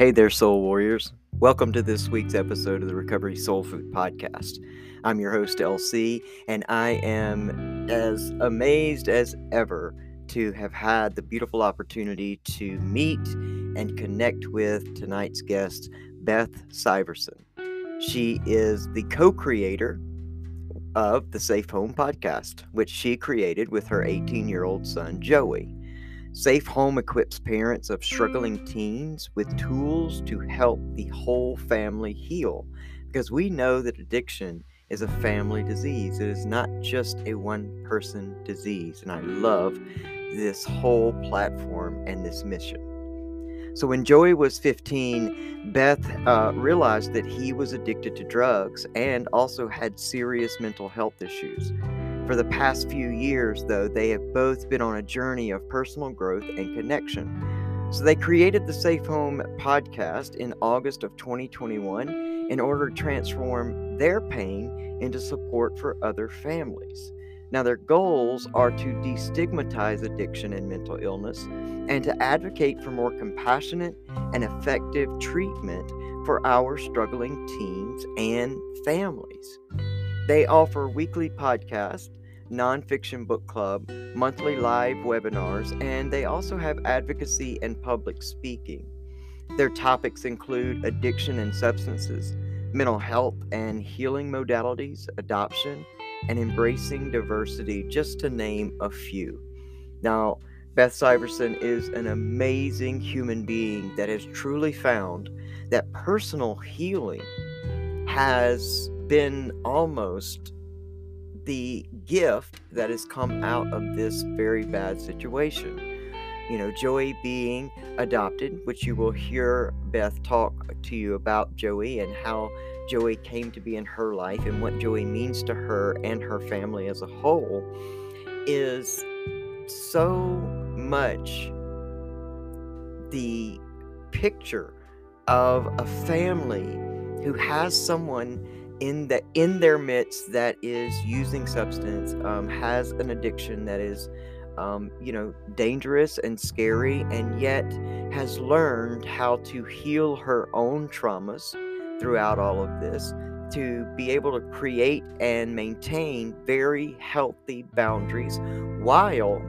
Hey there, Soul Warriors. Welcome to this week's episode of the Recovery Soul Food Podcast. I'm your host, LC, and I am as amazed as ever to have had the beautiful opportunity to meet and connect with tonight's guest, Beth Syverson. She is the co-creator of the Safe Home Podcast, which she created with her 18-year-old son, Joey. Safe Home equips parents of struggling teens with tools to help the whole family heal, because we know that addiction is a family disease. It is not just a one-person disease, and I love this whole platform and this mission. So when Joey was 15, Beth realized that he was addicted to drugs and also had serious mental health issues. For the past few years, though, they have both been on a journey of personal growth and connection. So they created the Safe Home Podcast in August of 2021 in order to transform their pain into support for other families. Now, their goals are to destigmatize addiction and mental illness and to advocate for more compassionate and effective treatment for our struggling teens and families. They offer weekly podcasts, nonfiction book club, monthly live webinars, and they also have advocacy and public speaking. Their topics include addiction and substances, mental health and healing modalities, adoption, and embracing diversity, just to name a few. Now, Beth Syverson is an amazing human being that has truly found that personal healing has been almost the gift that has come out of this very bad situation. You know, Joey being adopted, which you will hear Beth talk to you about Joey and how Joey came to be in her life and what Joey means to her and her family as a whole, is so much the picture of a family who has someone in their midst that is using substance, has an addiction that is, dangerous and scary, and yet has learned how to heal her own traumas throughout all of this to be able to create and maintain very healthy boundaries while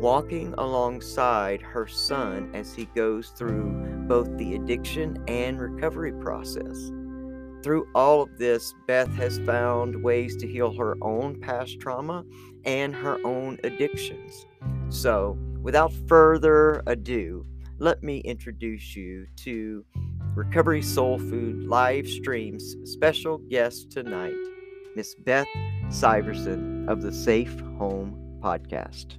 walking alongside her son as he goes through both the addiction and recovery process. Through all of this, Beth has found ways to heal her own past trauma and her own addictions. So, without further ado, let me introduce you to Recovery Soul Food live streams special guest tonight, Miss Beth Syverson of the Safe Home Podcast.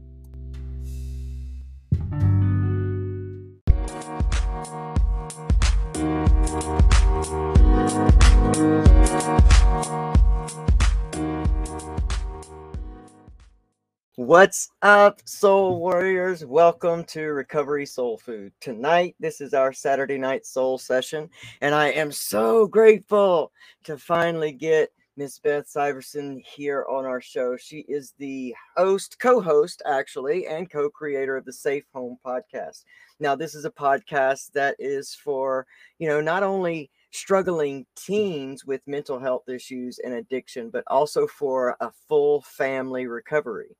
What's up, Soul Warriors? Welcome to Recovery Soul Food. Tonight, this is our Saturday night soul session, and I am so grateful to finally get Miss Beth Syverson here on our show. She is the host, co-host actually, and co-creator of the Safe Home Podcast. Now, this is a podcast that is for, not only struggling teens with mental health issues and addiction, but also for a full family recovery.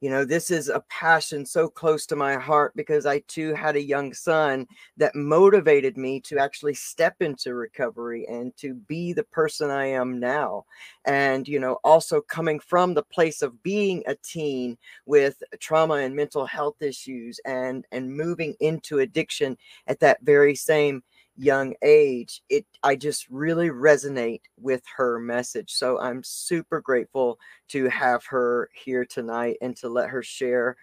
You know, this is a passion so close to my heart because I too had a young son that motivated me to actually step into recovery and to be the person I am now. And, also coming from the place of being a teen with trauma and mental health issues and moving into addiction at that very same young age, I just really resonate with her message. So I'm super grateful to have her here tonight and to let her share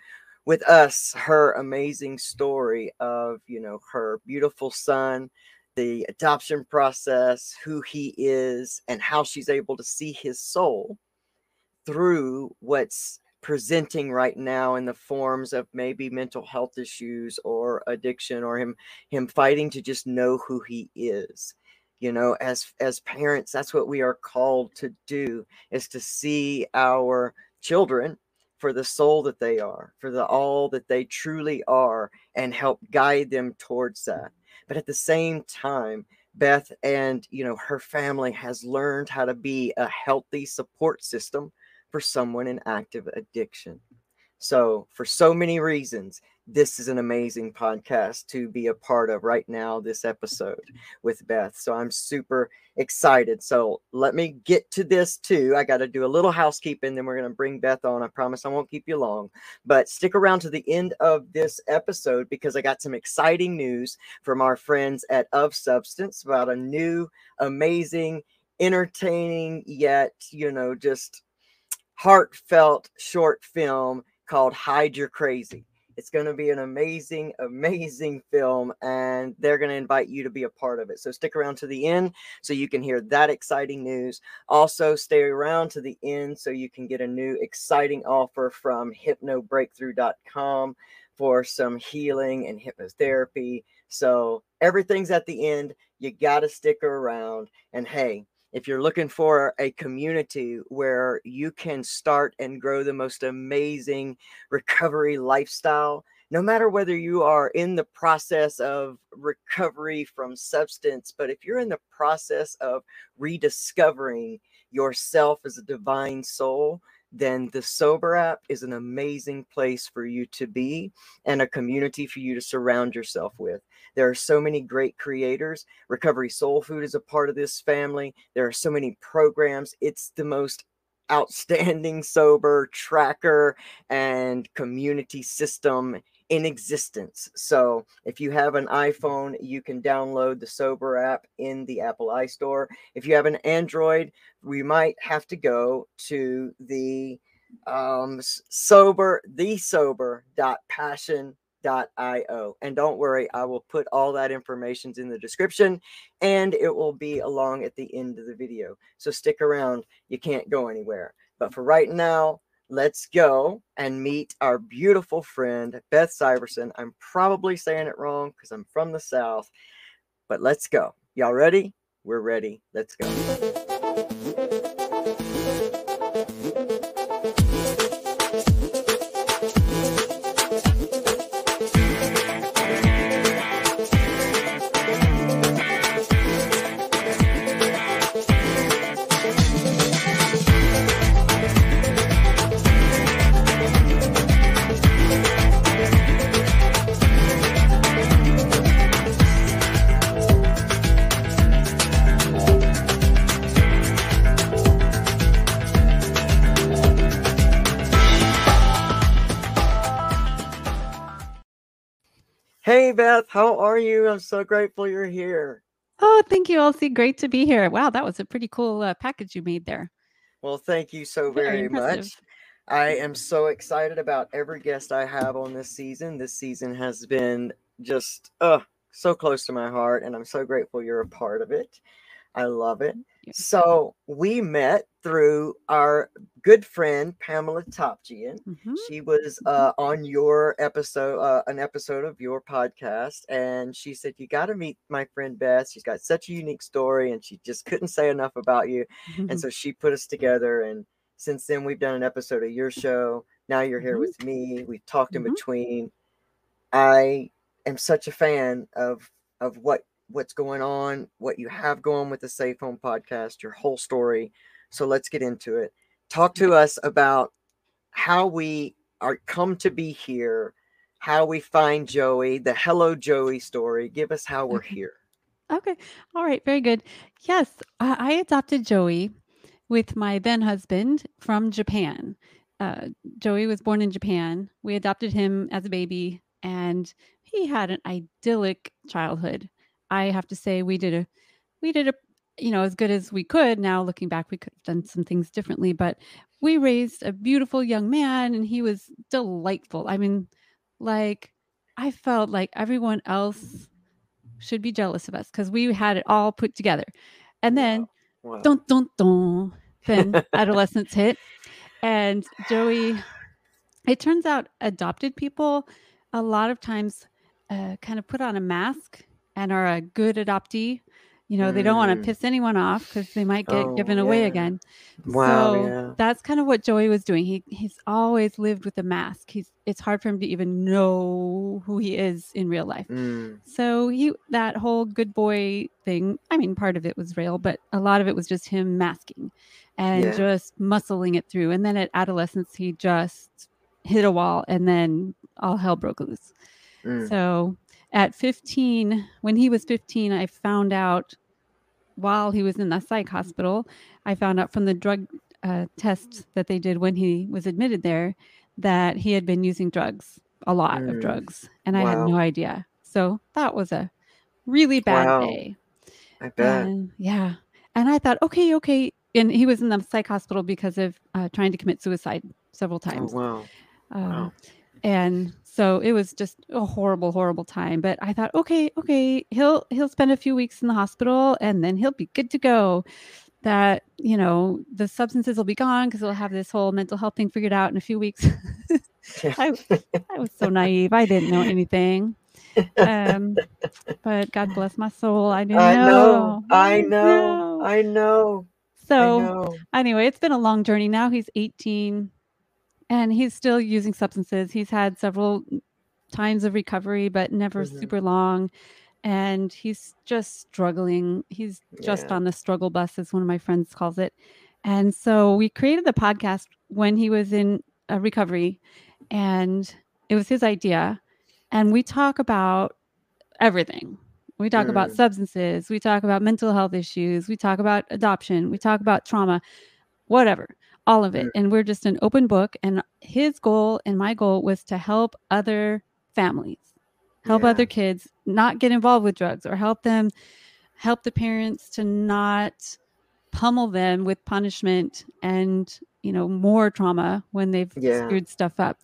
with us her amazing story of, her beautiful son, the adoption process, who he is, and how she's able to see his soul through what's presenting right now in the forms of maybe mental health issues or addiction, or him fighting to just know who he is. As parents, that's what we are called to do, is to see our children for the soul that they are, for all that they truly are, and help guide them towards that. But at the same time, Beth and, you know, her family has learned how to be a healthy support system for someone in active addiction. So for so many reasons, this is an amazing podcast to be a part of right now, this episode with Beth. So I'm super excited. So let me get to this too. I got to do a little housekeeping, then we're going to bring Beth on. I promise I won't keep you long, but stick around to the end of this episode because I got some exciting news from our friends at Of Substance about a new, amazing, entertaining, yet, you know, just heartfelt short film called Hide Your Crazy. It's going to be an amazing, amazing film, and they're going to invite you to be a part of it. So stick around to the end so you can hear that exciting news. Also, stay around to the end so you can get a new exciting offer from hypnobreakthrough.com for some healing and hypnotherapy. So everything's at the end. You got to stick around. And hey, if you're looking for a community where you can start and grow the most amazing recovery lifestyle, no matter whether you are in the process of recovery from substance, but if you're in the process of rediscovering yourself as a divine soul, then the Sober app is an amazing place for you to be and a community for you to surround yourself with. There are so many great creators. Recovery Soul Food is a part of this family. There are so many programs. It's the most outstanding sober tracker and community system in existence. So if you have an iPhone, you can download the Sober app in the Apple iStore. If you have an Android, we might have to go to the thesober.passion.io. And don't worry, I will put all that information in the description, and it will be along at the end of the video. So stick around. You can't go anywhere. But for right now, let's go and meet our beautiful friend, Beth Syverson. I'm probably saying it wrong because I'm from the South, but let's go. Y'all ready? We're ready. Let's go. Hey, Beth, how are you? I'm so grateful you're here. Oh, thank you, Elsie. Great to be here. Wow, that was a pretty cool package you made there. Well, thank you so very much. I am so excited about every guest I have on this season. This season has been just so close to my heart, and I'm so grateful you're a part of it. I love it. So we met through our good friend, Pamela Topjian. She was on your episode, an episode of your podcast. And she said, you got to meet my friend Beth. She's got such a unique story and she just couldn't say enough about you. And so she put us together. And since then, we've done an episode of your show. Now you're here with me. We've talked in between. I am such a fan of what's going on, what you have going with the Safe Home Podcast, your whole story. So let's get into it. Talk to us about how we are come to be here, how we find Joey, the Hello Joey story. Give us how we're here. Okay. All right. Very good. Yes. I adopted Joey with my then husband from Japan. Joey was born in Japan. We adopted him as a baby and he had an idyllic childhood. I have to say we did a, you know, as good as we could. Now looking back, we could have done some things differently, but we raised a beautiful young man and he was delightful. I mean, like I felt like everyone else should be jealous of us because we had it all put together. And then then adolescence hit and Joey, it turns out adopted people a lot of times kind of put on a mask and are a good adoptee You know, they don't want to piss anyone off because they might get given away again. Wow. So that's kind of what Joey was doing. He's always lived with a mask. It's hard for him to even know who he is in real life. Mm. So that whole good boy thing, I mean, part of it was real, but a lot of it was just him masking and just muscling it through. And then at adolescence, he just hit a wall and then all hell broke loose. Mm. So When he was 15, I found out while he was in the psych hospital, I found out from the drug test that they did when he was admitted there that he had been using drugs, a lot of drugs, and I had no idea. So that was a really bad day. I bet. And I thought, okay. And he was in the psych hospital because of trying to commit suicide several times. Oh, wow. Wow. And so it was just a horrible, horrible time. But I thought, okay, he'll spend a few weeks in the hospital and then he'll be good to go. That, you know, the substances will be gone because he'll have this whole mental health thing figured out in a few weeks. I was so naive. I didn't know anything. But God bless my soul. I know. So anyway, it's been a long journey. Now he's 18. And he's still using substances. He's had several times of recovery, but never super long. And he's just struggling. He's just on the struggle bus, as one of my friends calls it. And so we created the podcast when he was in recovery. And it was his idea. And we talk about everything. We talk about substances. We talk about mental health issues. We talk about adoption. We talk about trauma, whatever. All of it. And we're just an open book. And his goal and my goal was to help other families, help other kids not get involved with drugs, or help the parents to not pummel them with punishment and, you know, more trauma when they've screwed stuff up.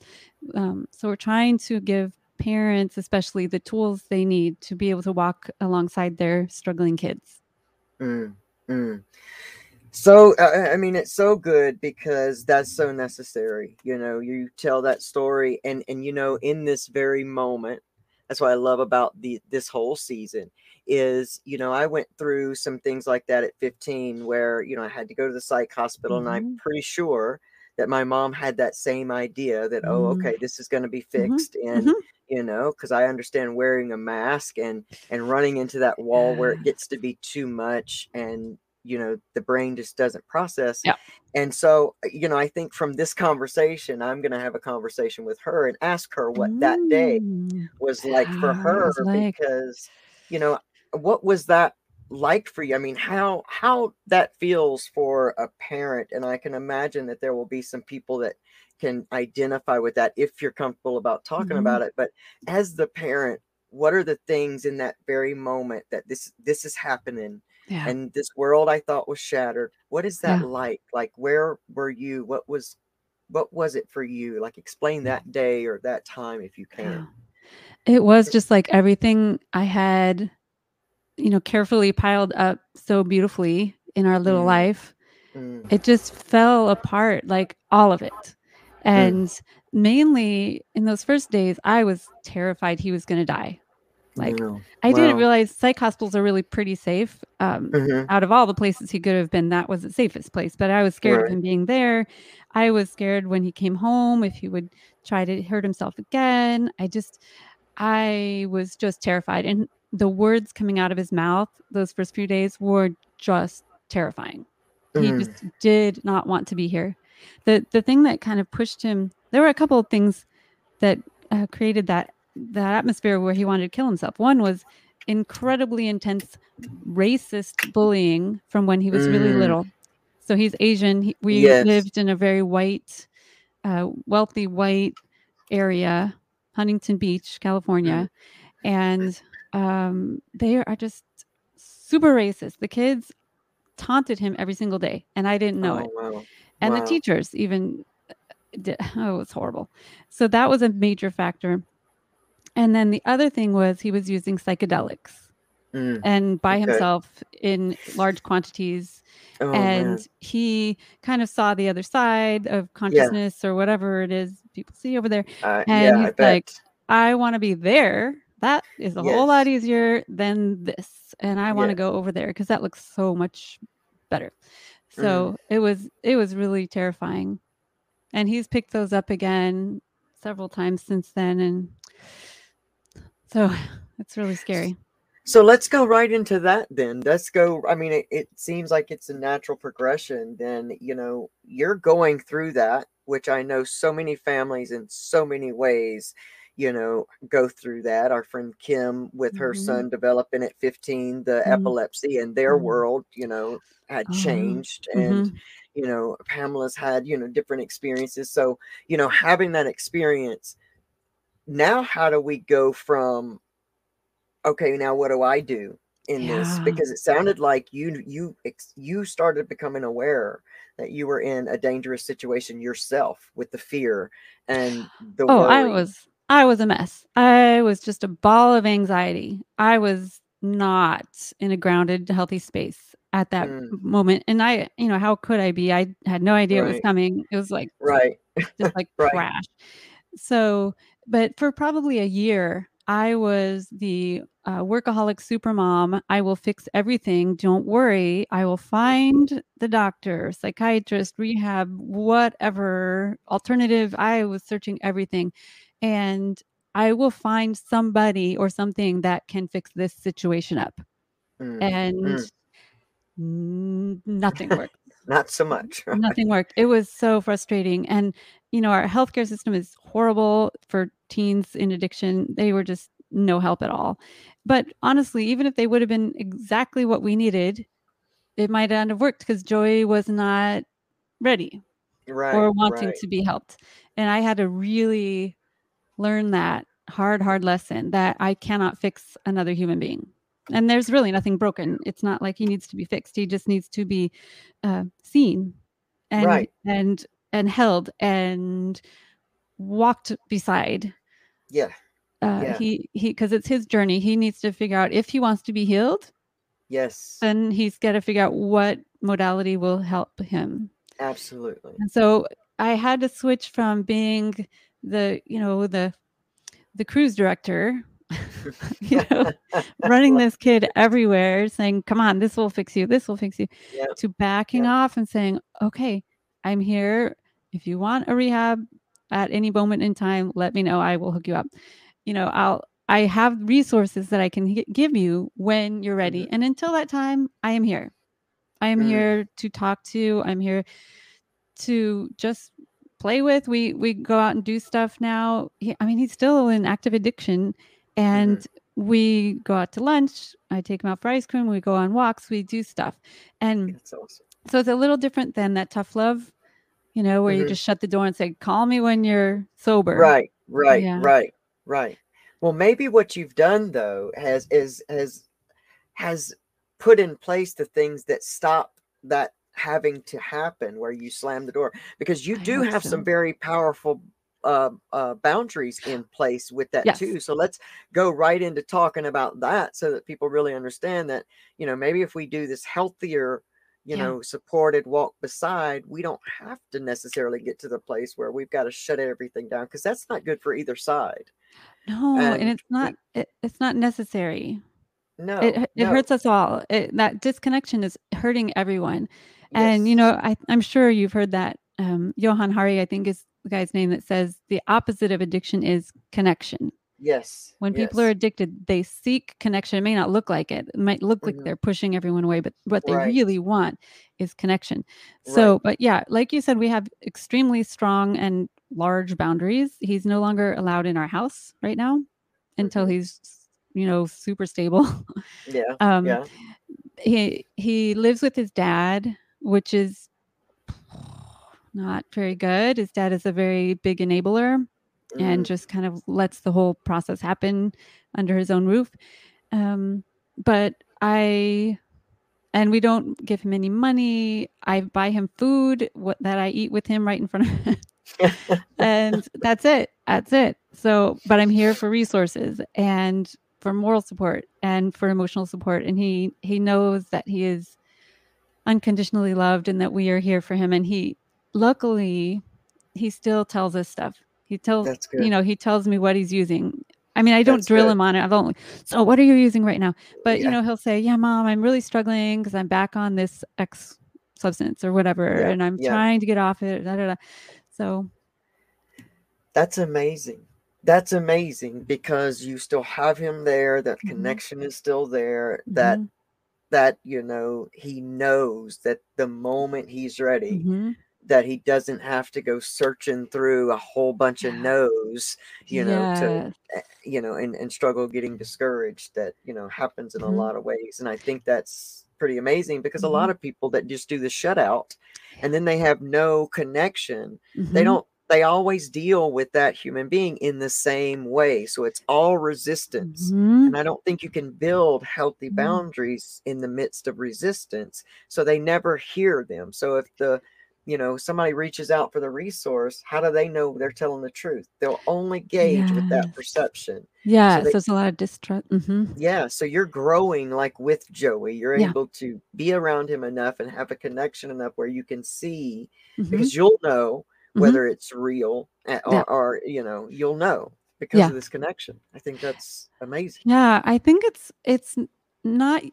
So we're trying to give parents, especially, the tools they need to be able to walk alongside their struggling kids. So, I mean, it's so good because that's so necessary. You know, you tell that story and, you know, in this very moment, that's what I love about this whole season is, you know, I went through some things like that at 15 where, you know, I had to go to the psych hospital and I'm pretty sure that my mom had that same idea that, this is going to be fixed. And, you know, because I understand wearing a mask and running into that wall where it gets to be too much and, you know, the brain just doesn't process. Yeah. And so, you know, I think from this conversation, I'm going to have a conversation with her and ask her what that day was like for her, because, you know, what was that like for you? I mean, how that feels for a parent. And I can imagine that there will be some people that can identify with that if you're comfortable about talking about it. But as the parent, what are the things in that very moment that this is happening? Yeah. And this world I thought was shattered. What is that like? Like, where were you? What was it for you? Like, explain that day or that time if you can. It was just like everything I had, you know, carefully piled up so beautifully in our little life. It just fell apart, like all of it. And mainly in those first days, I was terrified he was going to die. Like, I didn't realize psych hospitals are really pretty safe. Out of all the places he could have been, that was the safest place. But I was scared of him being there. I was scared when he came home, if he would try to hurt himself again. I was just terrified. And the words coming out of his mouth those first few days were just terrifying. He just did not want to be here. The thing that kind of pushed him, there were a couple of things that created that atmosphere where he wanted to kill himself. One was incredibly intense racist bullying from when he was really little. So he's Asian. We lived in a very white, wealthy white area, Huntington Beach, California. And they are just super racist. The kids taunted him every single day, and I didn't know it. Wow. And the teachers even did. Oh, it was horrible. So that was a major factor. And then the other thing was he was using psychedelics and by himself in large quantities. Oh, and he kind of saw the other side of consciousness or whatever it is people see over there. And he's like, I want to be there, that is a whole lot easier than this. And I want to go over there because that looks so much better. So it was really terrifying. And he's picked those up again several times since then. And so it's really scary. So let's go right into that then. Let's go. I mean, it seems like it's a natural progression. Then, you know, you're going through that, which I know so many families in so many ways, you know, go through that. Our friend Kim with her son developing at 15, the epilepsy, and their world, you know, had changed. And, you know, Pamela's had, you know, different experiences. So, you know, having that experience, now how do we go from, okay, now what do I do in this? Because it sounded like you started becoming aware that you were in a dangerous situation yourself with the fear and the worry. I was a mess. I was just a ball of anxiety. I was not in a grounded, healthy space at that moment. And I, you know, how could I be? I had no idea it was coming. It was like, just like crash. So, but for probably a year, I was the workaholic supermom. I will fix everything. Don't worry. I will find the doctor, psychiatrist, rehab, whatever alternative. I was searching everything. And I will find somebody or something that can fix this situation up. And nothing worked. Not so much. Nothing worked. It was so frustrating. And, you know, our healthcare system is horrible for teens in addiction. They were just no help at all. But honestly, even if they would have been exactly what we needed, it might not have worked because Joey was not ready or wanting to be helped. And I had to really learn that hard lesson that I cannot fix another human being. And there's really nothing broken. It's not like he needs to be fixed. He just needs to be seen and and held and walked beside. He because it's his journey. He needs to figure out if he wants to be healed. Yes. Then he's got to figure out what modality will help him. Absolutely. And so I had to switch from being the cruise director, you know, running this kid everywhere saying, come on, this will fix you to backing off and saying, okay, I'm here. If you want a rehab at any moment in time, let me know. I will hook you up. You know, I have resources that I can give you when you're ready. And until that time, I am here. I am here to talk to, I'm here to just play with. We go out and do stuff now. He's still in active addiction, and we go out to lunch. I take him out for ice cream. We go on walks. We do stuff. And that's awesome. So it's a little different than that tough love, you know, where you just shut the door and say, call me when you're sober. Right. Well, maybe what you've done though has put in place the things that stop that having to happen, where you slam the door, because you do have some very powerful boundaries in place with that too. So let's go right into talking about that so that people really understand that, you know, maybe if we do this healthier, you know, supported walk beside, we don't have to necessarily get to the place where we've got to shut everything down, because that's not good for either side. No. And it's not necessary. No, it hurts us all. That disconnection is hurting everyone. And, you know, I'm sure you've heard that. Johann Hari, I think, is the guy's name, that says the opposite of addiction is connection. Yes. When people are addicted, they seek connection. It may not look like it. It might look like they're pushing everyone away, but what they really want is connection. So, but yeah, like you said, we have extremely strong and large boundaries. He's no longer allowed in our house right now until he's, you know, super stable. He lives with his dad, which is not very good. His dad is a very big enabler and just kind of lets the whole process happen under his own roof. But we don't give him any money. I buy him food that I eat with him right in front of him. And that's it. So, but I'm here for resources and for moral support and for emotional support. And he knows that he is unconditionally loved and that we are here for him. And luckily, he still tells us stuff. He tells me what he's using. I mean, I don't drill him on it. I've only, so what are you using right now? But, you know, he'll say, yeah, mom, I'm really struggling because I'm back on this X substance or whatever. Yeah. And I'm trying to get off it. Da, da, da. So. That's amazing. That's amazing because you still have him there. That connection is still there. That, that, you know, he knows that the moment he's ready, that he doesn't have to go searching through a whole bunch of no's, you know, to, you know, and struggle getting discouraged. That, you know, happens in a lot of ways. And I think that's pretty amazing because a lot of people that just do the shutout and then they have no connection, they don't, they always deal with that human being in the same way. So it's all resistance. And I don't think you can build healthy boundaries in the midst of resistance. So they never hear them. So if the, you know, somebody reaches out for the resource, how do they know they're telling the truth? They'll only gauge with that perception. So there's a lot of distrust. So you're growing like with Joey, you're able to be around him enough and have a connection enough where you can see, because you'll know whether it's real or, you know, you'll know because of this connection. I think that's amazing. Yeah. I think it's not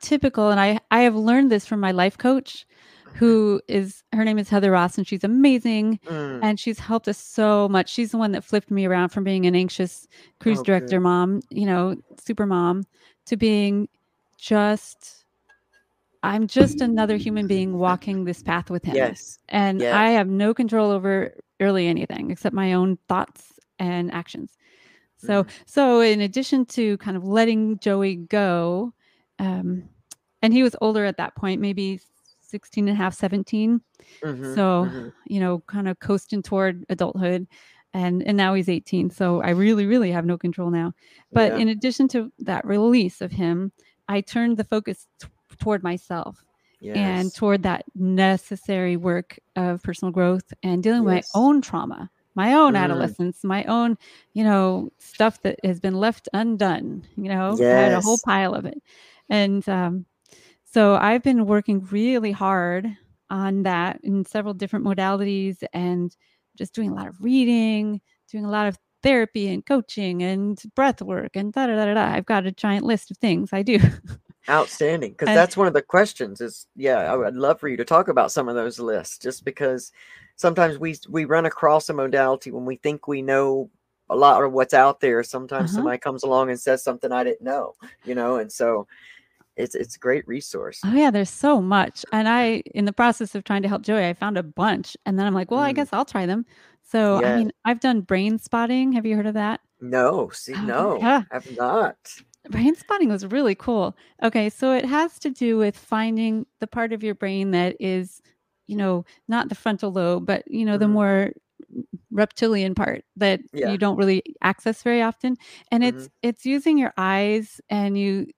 typical. And I have learned this from my life coach, who is, her name is Heather Ross, and she's amazing. And she's helped us so much. She's the one that flipped me around from being an anxious cruise director mom, you know, super mom, to being just, I'm just another human being walking this path with him. And I have no control over really anything except my own thoughts and actions. So, so in addition to kind of letting Joey go, and he was older at that point, maybe 16 and a half, 17. You know, kind of coasting toward adulthood, and now he's 18. So I really, really have no control now. But in addition to that release of him, I turned the focus toward myself and toward that necessary work of personal growth and dealing with my own trauma, my own adolescence, my own, you know, stuff that has been left undone, you know, I had a whole pile of it. And, so I've been working really hard on that in several different modalities and just doing a lot of reading, doing a lot of therapy and coaching and breath work and da da da da. I've got a giant list of things I do. Outstanding. Because that's one of the questions is, I would love for you to talk about some of those lists, just because sometimes we run across a modality when we think we know a lot of what's out there. Sometimes somebody comes along and says something I didn't know, you know, and so it's a great resource. Oh yeah. There's so much. And I, in the process of trying to help Joey, I found a bunch, and then I'm like, well, I guess I'll try them. So, I mean, I've done brain spotting. Have you heard of that? No, see, I've not. Brain spotting was really cool. Okay. So it has to do with finding the part of your brain that is, you know, not the frontal lobe, but you know, the more reptilian part that you don't really access very often. And it's using your eyes, and you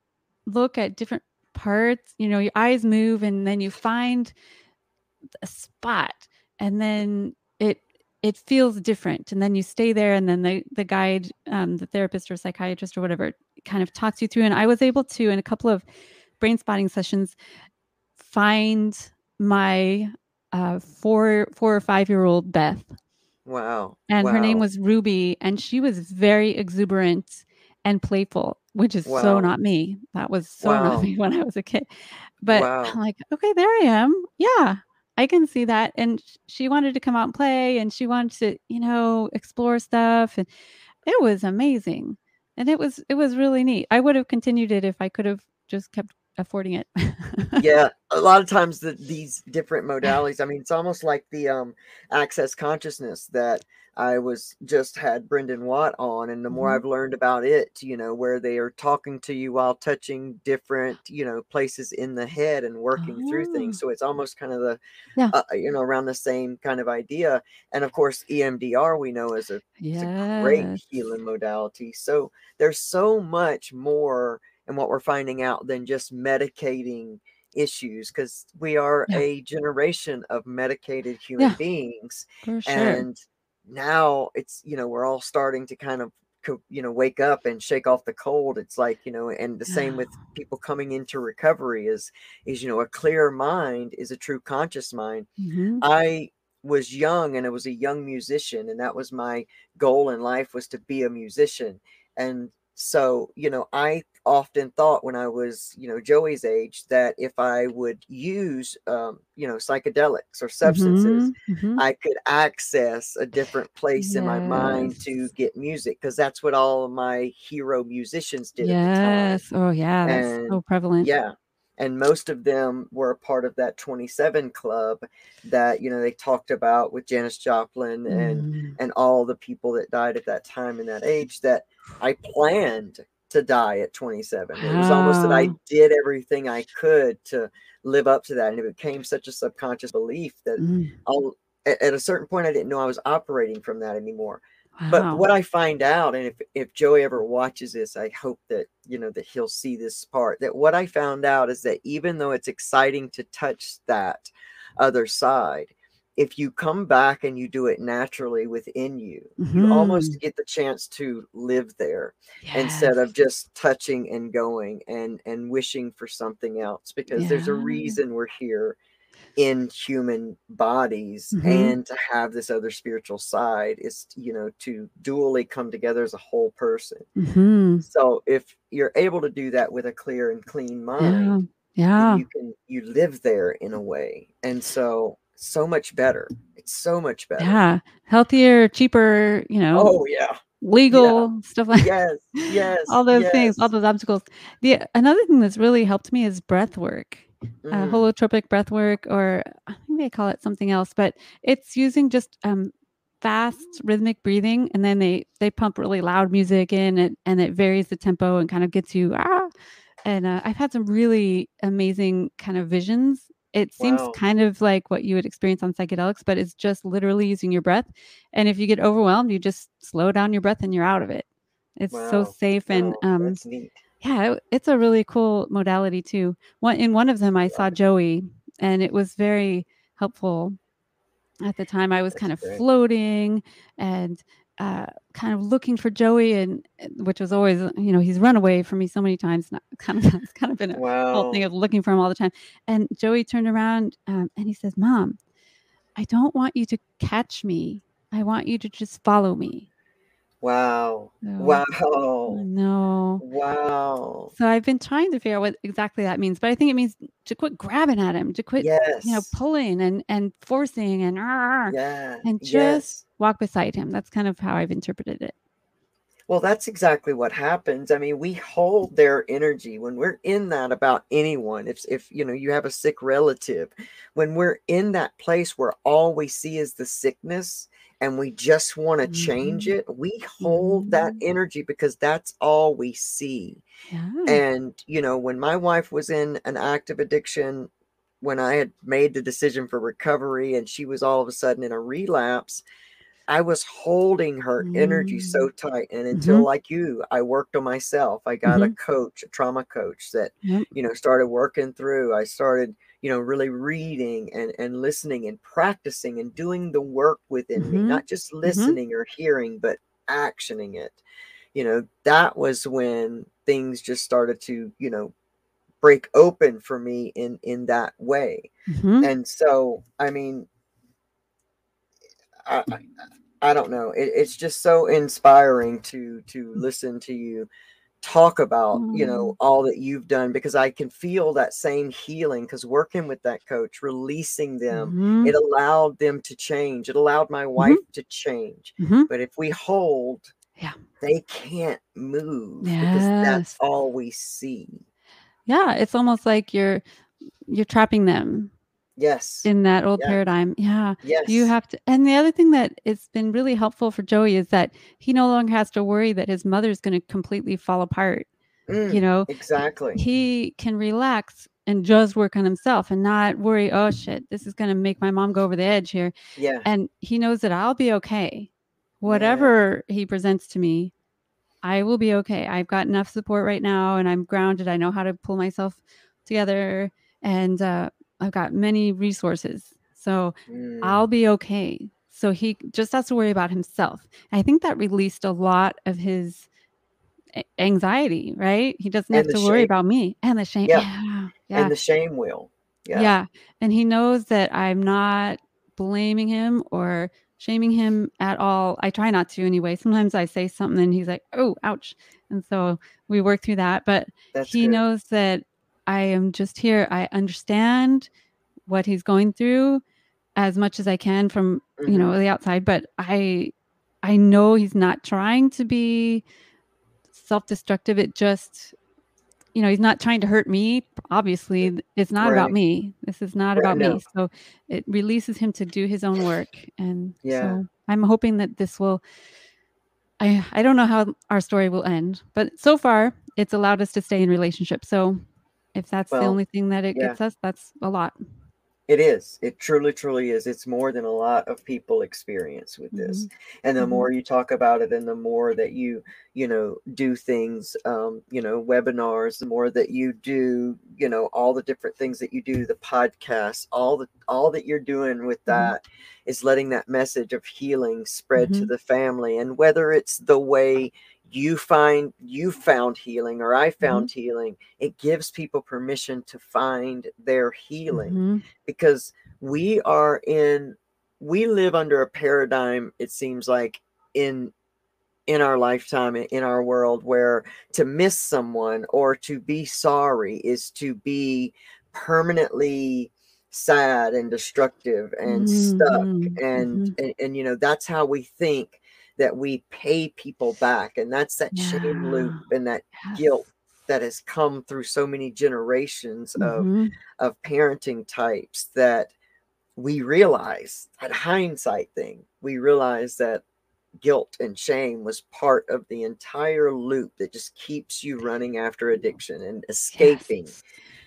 look at different parts, you know, your eyes move, and then you find a spot, and then it feels different. And then you stay there, and then the guide, the therapist or psychiatrist or whatever, kind of talks you through. And I was able to, in a couple of brain spotting sessions, find my four or five-year-old Beth. Wow. And her name was Ruby, and she was very exuberant and playful, which is so not me. That was so not me when I was a kid. But I'm like, okay, there I am. Yeah, I can see that. And she wanted to come out and play, and she wanted to, you know, explore stuff. And it was amazing. And it was really neat. I would have continued it if I could have just kept affording it. A lot of times these different modalities, I mean, it's almost like the access consciousness that I was just had Brendan Watt on, and the more I've learned about it, you know, where they are talking to you while touching different, you know, places in the head and working through things. So it's almost kind of the, you know, around the same kind of idea. And of course, EMDR, we know is a great healing modality. So there's so much more in what we're finding out than just medicating issues, because we are a generation of medicated human beings. For sure. And now it's, you know, we're all starting to kind of, you know, wake up and shake off the cold. It's like, you know, and the same with people coming into recovery is, you know, a clear mind is a true conscious mind. I was young, and I was a young musician, and that was my goal in life, was to be a musician. And so, you know, I often thought when I was, you know, Joey's age, that if I would use, you know, psychedelics or substances, I could access a different place in my mind to get music, because that's what all of my hero musicians did at the time. Oh yeah, that's so prevalent. Yeah. And most of them were a part of that 27 club that, you know, they talked about with Janis Joplin and all the people that died at that time and that age, that I planned to die at 27. Wow. It was almost that I did everything I could to live up to that. And it became such a subconscious belief that at a certain point, I didn't know I was operating from that anymore. Wow. But what I find out, and if Joey ever watches this, I hope that, you know, that he'll see this part, that what I found out is that even though it's exciting to touch that other side, if you come back and you do it naturally within you, you almost get the chance to live there instead of just touching and going and wishing for something else, because there's a reason we're here in human bodies, and to have this other spiritual side is, you know, to dually come together as a whole person. So if you're able to do that with a clear and clean mind, you live there in a way. And so much better. It's so much better. Yeah. Healthier, cheaper, you know. Oh yeah. Legal stuff like all those things, all those obstacles. Another thing that's really helped me is breath work. Holotropic breath work, or I think they call it something else, but it's using just fast rhythmic breathing, and then they pump really loud music in, and it varies the tempo and kind of gets you and I've had some really amazing kind of visions. It seems kind of like what you would experience on psychedelics, but it's just literally using your breath, and if you get overwhelmed, you just slow down your breath and you're out of it. It's so safe. And that's neat. Yeah, it's a really cool modality too. In one of them, I saw Joey, and it was very helpful. At the time, I was kind of floating and kind of looking for Joey, and which was always, you know, he's run away from me so many times. It's kind of been a whole thing of looking for him all the time. And Joey turned around and he says, "Mom, I don't want you to catch me. I want you to just follow me." Wow. Wow. So I've been trying to figure out what exactly that means, but I think it means to quit grabbing at him, to quit, you know, pulling and forcing and just walk beside him. That's kind of how I've interpreted it. Well, that's exactly what happens. I mean, we hold their energy when we're in that about anyone. If you know, you have a sick relative, when we're in that place where all we see is the sickness, and we just want to change it, we hold that energy because that's all we see. Yeah. And, you know, when my wife was in an active addiction, when I had made the decision for recovery and she was all of a sudden in a relapse, I was holding her energy so tight. And until like you, I worked on myself. I got a coach, a trauma coach that, you know, started working through. I started, you know, really reading and listening and practicing and doing the work within me, not just listening or hearing, but actioning it. You know, that was when things just started to, you know, break open for me in that way. And so, I mean, I don't know. It's just so inspiring to listen to you talk about, you know, all that you've done, because I can feel that same healing, because working with that coach, releasing them, it allowed them to change. It allowed my wife to change. But if we hold, they can't move because that's all we see. Yeah. It's almost like you're trapping them. Yes. In that old paradigm. Yeah. Yes. You have to. And the other thing that it's been really helpful for Joey is that he no longer has to worry that his mother's going to completely fall apart. You know, exactly. He can relax and just work on himself and not worry, oh shit, this is going to make my mom go over the edge here. Yeah. And he knows that I'll be okay. Whatever he presents to me, I will be okay. I've got enough support right now, and I'm grounded. I know how to pull myself together, and, I've got many resources, so I'll be okay. So he just has to worry about himself. I think that released a lot of his anxiety, right? He doesn't have to worry about me and the shame. Yeah. And the shame wheel. Yeah. And he knows that I'm not blaming him or shaming him at all. I try not to anyway. Sometimes I say something and he's like, oh, ouch. And so we work through that. But he knows that I am just here. I understand what he's going through as much as I can from, you know, the outside. But I know he's not trying to be self-destructive. It just, you know, he's not trying to hurt me. Obviously, it's not about me. This is not about me. So it releases him to do his own work. And so I'm hoping that this will, I don't know how our story will end, but so far it's allowed us to stay in relationship. So if that's the only thing that it gets us, that's a lot. It is. It truly, truly is. It's more than a lot of people experience with this. And the more you talk about it and the more that you, you know, do things, you know, webinars, the more that you do, you know, all the different things that you do, the podcasts, all that you're doing with that is letting that message of healing spread to the family. And whether it's the way you found healing or I found healing, it gives people permission to find their healing because we live under a paradigm, it seems like in our lifetime, in our world, where to miss someone or to be sorry is to be permanently sad and destructive and stuck and you know, that's how we think that we pay people back. And that's that shame loop and that guilt that has come through so many generations of parenting types, that we realize that hindsight thing. We realize that guilt and shame was part of the entire loop that just keeps you running after addiction and escaping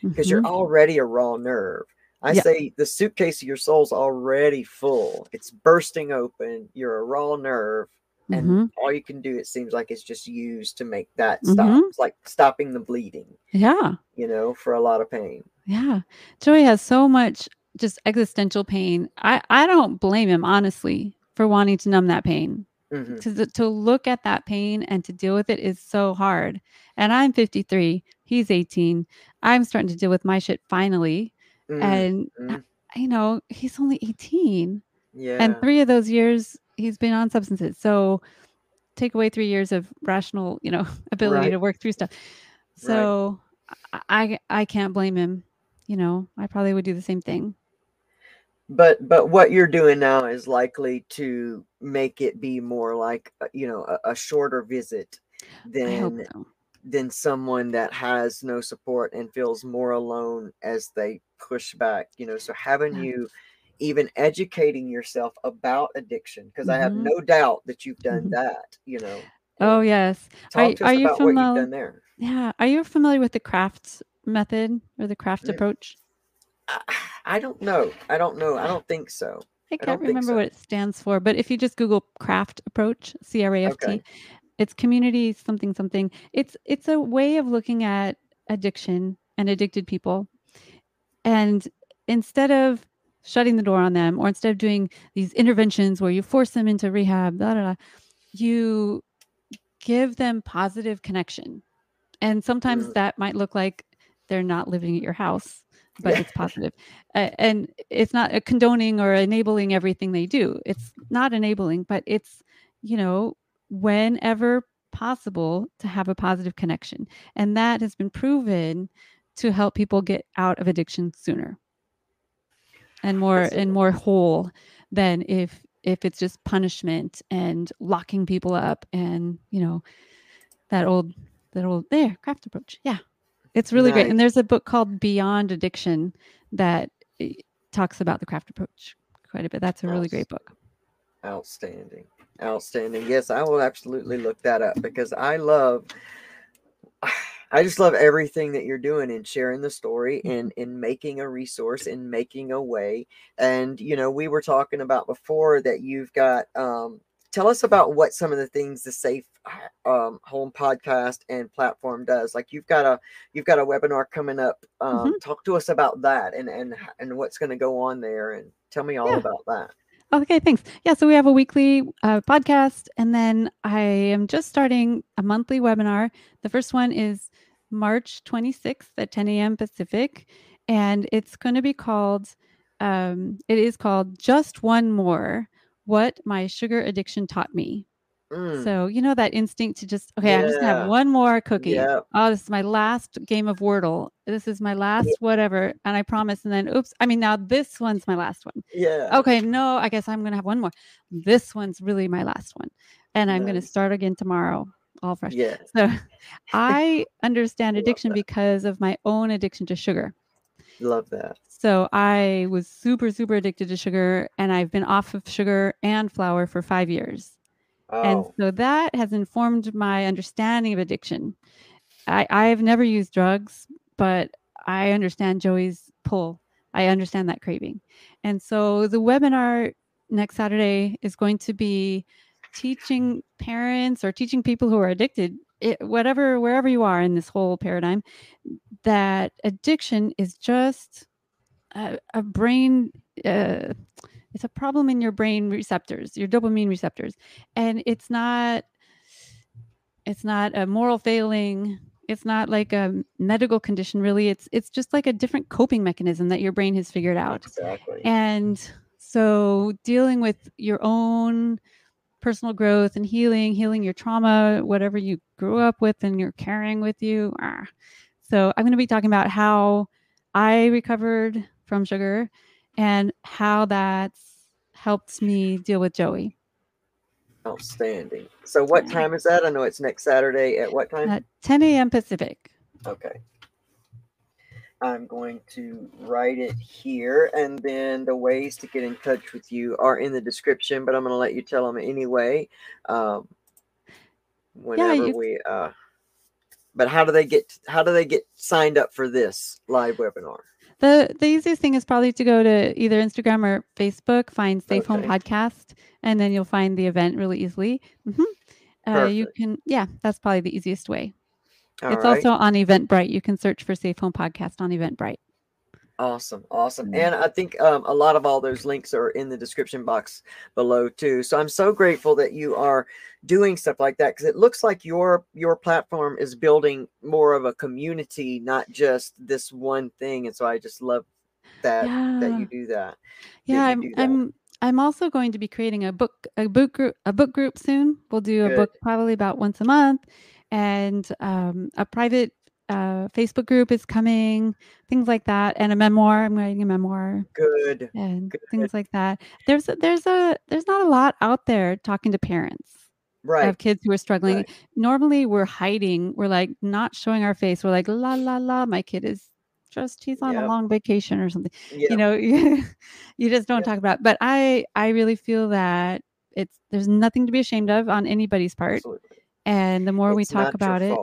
because you're already a raw nerve. I say the suitcase of your soul's already full. It's bursting open. You're a raw nerve. And all you can do, it seems like, is just use to make that stop. It's like stopping the bleeding. Yeah. You know, for a lot of pain. Yeah. Joey has so much just existential pain. I don't blame him, honestly, for wanting to numb that pain. To look at that pain and to deal with it is so hard. And I'm 53. He's 18. I'm starting to deal with my shit finally. And, you know, he's only 18 and 3 of those years he's been on substances. So take away 3 years of rational, you know, ability to work through stuff. So I can't blame him. You know, I probably would do the same thing. But what you're doing now is likely to make it be more like, you know, a shorter visit than someone that has no support and feels more alone as they push back, you know. So having you even educating yourself about addiction, because I have no doubt that you've done that, you know. Oh, yes. Talk to us about what you've done there. Yeah. Are you familiar with the CRAFT method or the CRAFT approach? I don't know. I don't think so. I can't remember what it stands for, but if you just Google CRAFT approach, C-R-A-F-T, it's community something something. It's a way of looking at addiction and addicted people. And instead of shutting the door on them, or instead of doing these interventions where you force them into rehab, you give them positive connection. And sometimes that might look like they're not living at your house, but it's positive. And it's not condoning or enabling everything they do. It's not enabling, but it's, you know, whenever possible, to have a positive connection. And that has been proven to help people get out of addiction sooner and more whole than if it's just punishment and locking people up and, you know, that old CRAFT approach. Yeah. It's really great. And there's a book called Beyond Addiction that talks about the CRAFT approach quite a bit. That's a really great book. Outstanding. Yes, I will absolutely look that up, because I just love everything that you're doing and sharing the story and in making a resource and making a way. And, you know, we were talking about before that you've got, tell us about what some of the things the Safe Home Podcast and platform does. Like you've got a webinar coming up. Talk to us about that and what's going to go on there, and tell me all about that. Okay, thanks. Yeah, so we have a weekly podcast, and then I am just starting a monthly webinar. The first one is March 26th at 10 a.m. Pacific, and it's going to be called It is called Just One More, What My Sugar Addiction Taught Me. So, you know, that instinct to just, okay, I'm just going to have one more cookie. Yep. Oh, this is my last game of Wordle. This is my last whatever. And I promise. And then, oops, I mean, now this one's my last one. Yeah. Okay, no, I guess I'm going to have one more. This one's really my last one. And I'm going to start again tomorrow. All fresh. Yeah. So I understand addiction because of my own addiction to sugar. Love that. So I was super, super addicted to sugar. And I've been off of sugar and flour for 5 years. Oh. And so that has informed my understanding of addiction. I've never used drugs, but I understand Joey's pull. I understand that craving. And so the webinar next Saturday is going to be teaching parents or teaching people who are addicted, wherever you are in this whole paradigm, that addiction is just a brain... It's a problem in your brain receptors, your dopamine receptors. And it's not a moral failing. It's not like a medical condition, really. It's just like a different coping mechanism that your brain has figured out. Exactly. And so dealing with your own personal growth and healing your trauma, whatever you grew up with and you're carrying with you. So I'm going to be talking about how I recovered from sugar and how that's helped me deal with Joey. Outstanding. So what time is that? I know it's next Saturday. At what time? At 10 a.m. Pacific. Okay. I'm going to write it here. And then the ways to get in touch with you are in the description, but I'm going to let you tell them anyway. But how do they get signed up for this live webinar? The easiest thing is probably to go to either Instagram or Facebook, find Safe Home Podcast, and then you'll find the event really easily. That's probably the easiest way. It's also on Eventbrite. You can search for Safe Home Podcast on Eventbrite. Awesome. And I think a lot of all those links are in the description box below too. So I'm so grateful that you are doing stuff like that, because it looks like your platform is building more of a community, not just this one thing. And so I just love that you do that. I'm also going to be creating a book group soon. We'll do a book probably about once a month, and a private Facebook group is coming, things like that, and a memoir. I'm writing a memoir. Good. Things like that. There's not a lot out there talking to parents of kids who are struggling. Right. Normally we're hiding. We're like not showing our face. We're like, la la la, my kid is just, he's on a long vacation or something. Yep. You know, you just don't talk about it. But I really feel that there's nothing to be ashamed of on anybody's part. Absolutely. And the more we talk about it,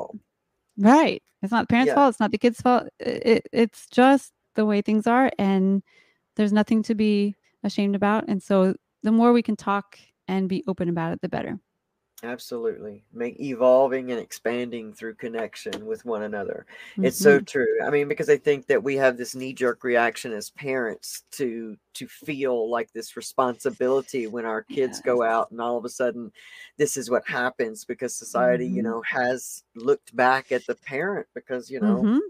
right, it's not the parents' fault. It's not the kids' fault. It's just the way things are, and there's nothing to be ashamed about. And so the more we can talk and be open about it, the better. Absolutely. Evolving and expanding through connection with one another. Mm-hmm. It's so true. I mean, because I think that we have this knee-jerk reaction as parents to feel like this responsibility when our kids go out, and all of a sudden this is what happens, because society, you know, has looked back at the parent because, you know,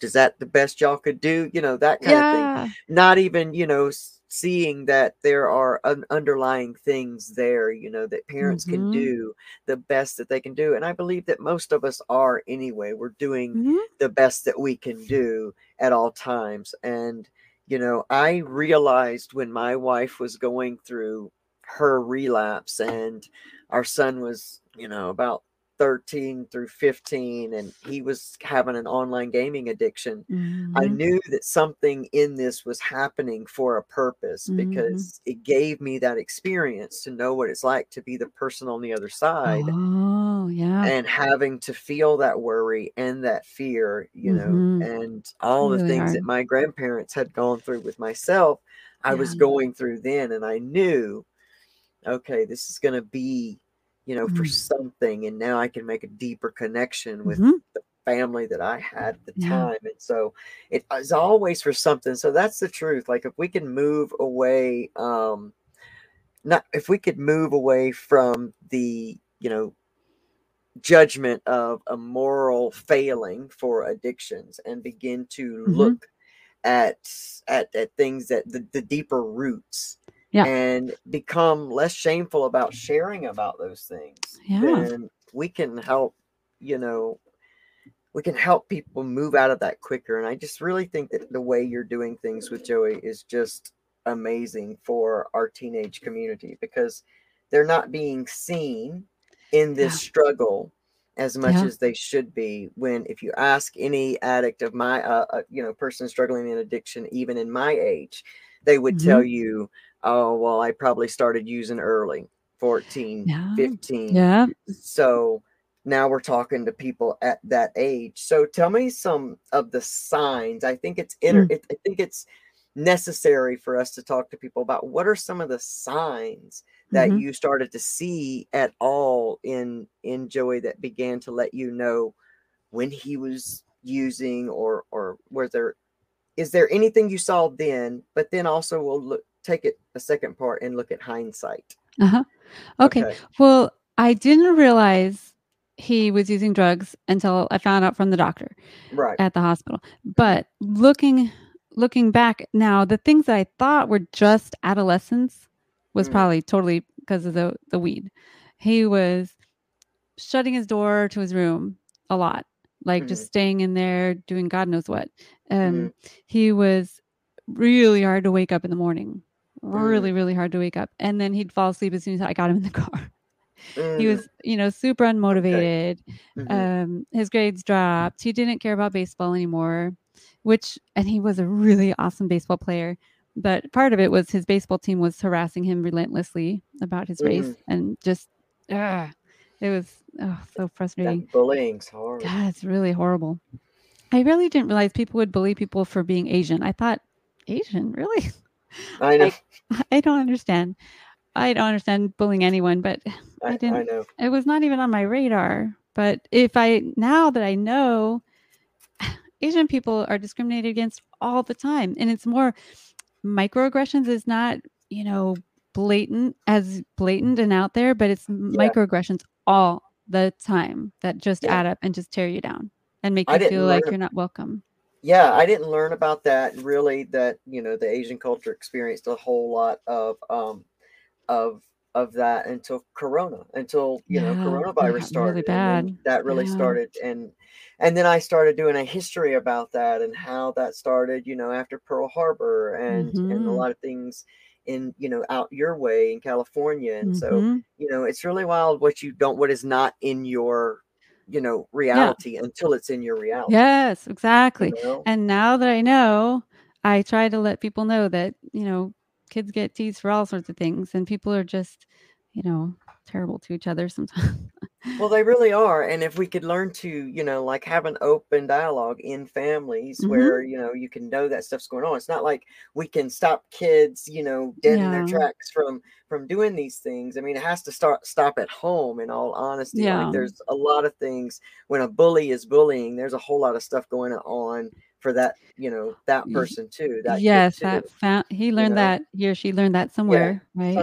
is that the best y'all could do? You know, that kind of thing. Not even, you know, seeing that there are underlying things there, you know, that parents can do the best that they can do. And I believe that most of us are anyway. We're doing the best that we can do at all times. And, you know, I realized when my wife was going through her relapse and our son was, you know, about 13 through 15, and he was having an online gaming addiction. I knew that something in this was happening for a purpose, because it gave me that experience to know what it's like to be the person on the other side. Oh, yeah. And having to feel that worry and that fear, you know, and all the things that my grandparents had gone through with myself, I was going through then. And I knew, okay, this is going to be, you know, for something. And now I can make a deeper connection with the family that I had at the time. And so it is always for something. So that's the truth. Like if we can move away, from the, you know, judgment of a moral failing for addictions, and begin to look at things that the deeper roots, and become less shameful about sharing about those things. And we can help, you know, we can help people move out of that quicker. And I just really think that the way you're doing things with Joey is just amazing for our teenage community, because they're not being seen in this struggle as much as they should be. When, if you ask any addict of my, you know, person struggling in addiction, even in my age, they would tell you, oh, well, I probably started using early, 14, 15. So now we're talking to people at that age. So tell me some of the signs. I think it's I think it's necessary for us to talk to people about what are some of the signs that you started to see at all in Joey that began to let you know when he was using, or were there, is there anything you saw then? But then also we'll look, take it a second part and look at hindsight. Okay. Well, I didn't realize he was using drugs until I found out from the doctor at the hospital. But looking back now, the things that I thought were just adolescence was probably totally because of the weed. He was shutting his door to his room a lot, like just staying in there doing God knows what. He was really hard to wake up in the morning, really hard to wake up. And then he'd fall asleep as soon as I got him in the car. He was, you know, super unmotivated. His grades dropped. He didn't care about baseball anymore, and he was a really awesome baseball player. But part of it was his baseball team was harassing him relentlessly about his race, and just, it was so frustrating. That bullying's horrible. God, it's really horrible. I really didn't realize people would bully people for being Asian. I thought, Asian, really? I know. I don't understand. I don't understand bullying anyone, but I didn't. I know. It was not even on my radar. But now that I know, Asian people are discriminated against all the time, and it's more. Microaggressions is not, you know, blatant and out there, but it's microaggressions all the time that just add up and just tear you down and make you feel like you're not welcome. Yeah, I didn't learn about that really. That, you know, the Asian culture experienced a whole lot of that until Corona, until you know coronavirus started. Really bad. That really started, and then I started doing a history about that and how that started. You know, after Pearl Harbor and a lot of things in, you know, out your way in California, and so, you know, it's really wild what is not in your, you know, reality until it's in your reality. Yes, exactly. You know? And now that I know, I try to let people know that, you know, kids get teased for all sorts of things, and people are just, you know, terrible to each other sometimes. Well, they really are. And if we could learn to, you know, like have an open dialogue in families where, you know, you can know that stuff's going on. It's not like we can stop kids, you know, dead in their tracks from doing these things. I mean, it has to stop at home, in all honesty. Like, there's a lot of things when a bully is bullying, there's a whole lot of stuff going on for that, you know, that person too. That yes, too. He learned, you know, that he or she learned that somewhere, right?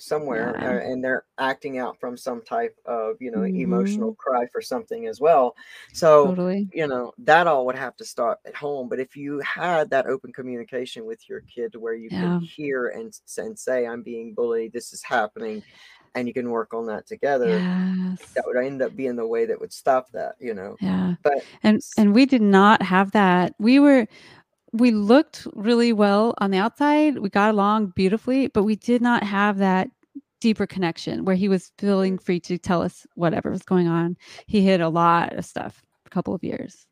Somewhere, and they're acting out from some type of, you know, emotional cry for something as well. So, you know, that all would have to start at home. But if you had that open communication with your kid to where you can hear and say, I'm being bullied, this is happening, and you can work on that together, that would end up being the way that would stop that, you know? Yeah. But, and we did not have that. We looked really well on the outside. We got along beautifully, but we did not have that deeper connection where he was feeling free to tell us whatever was going on. He hid a lot of stuff a couple of years.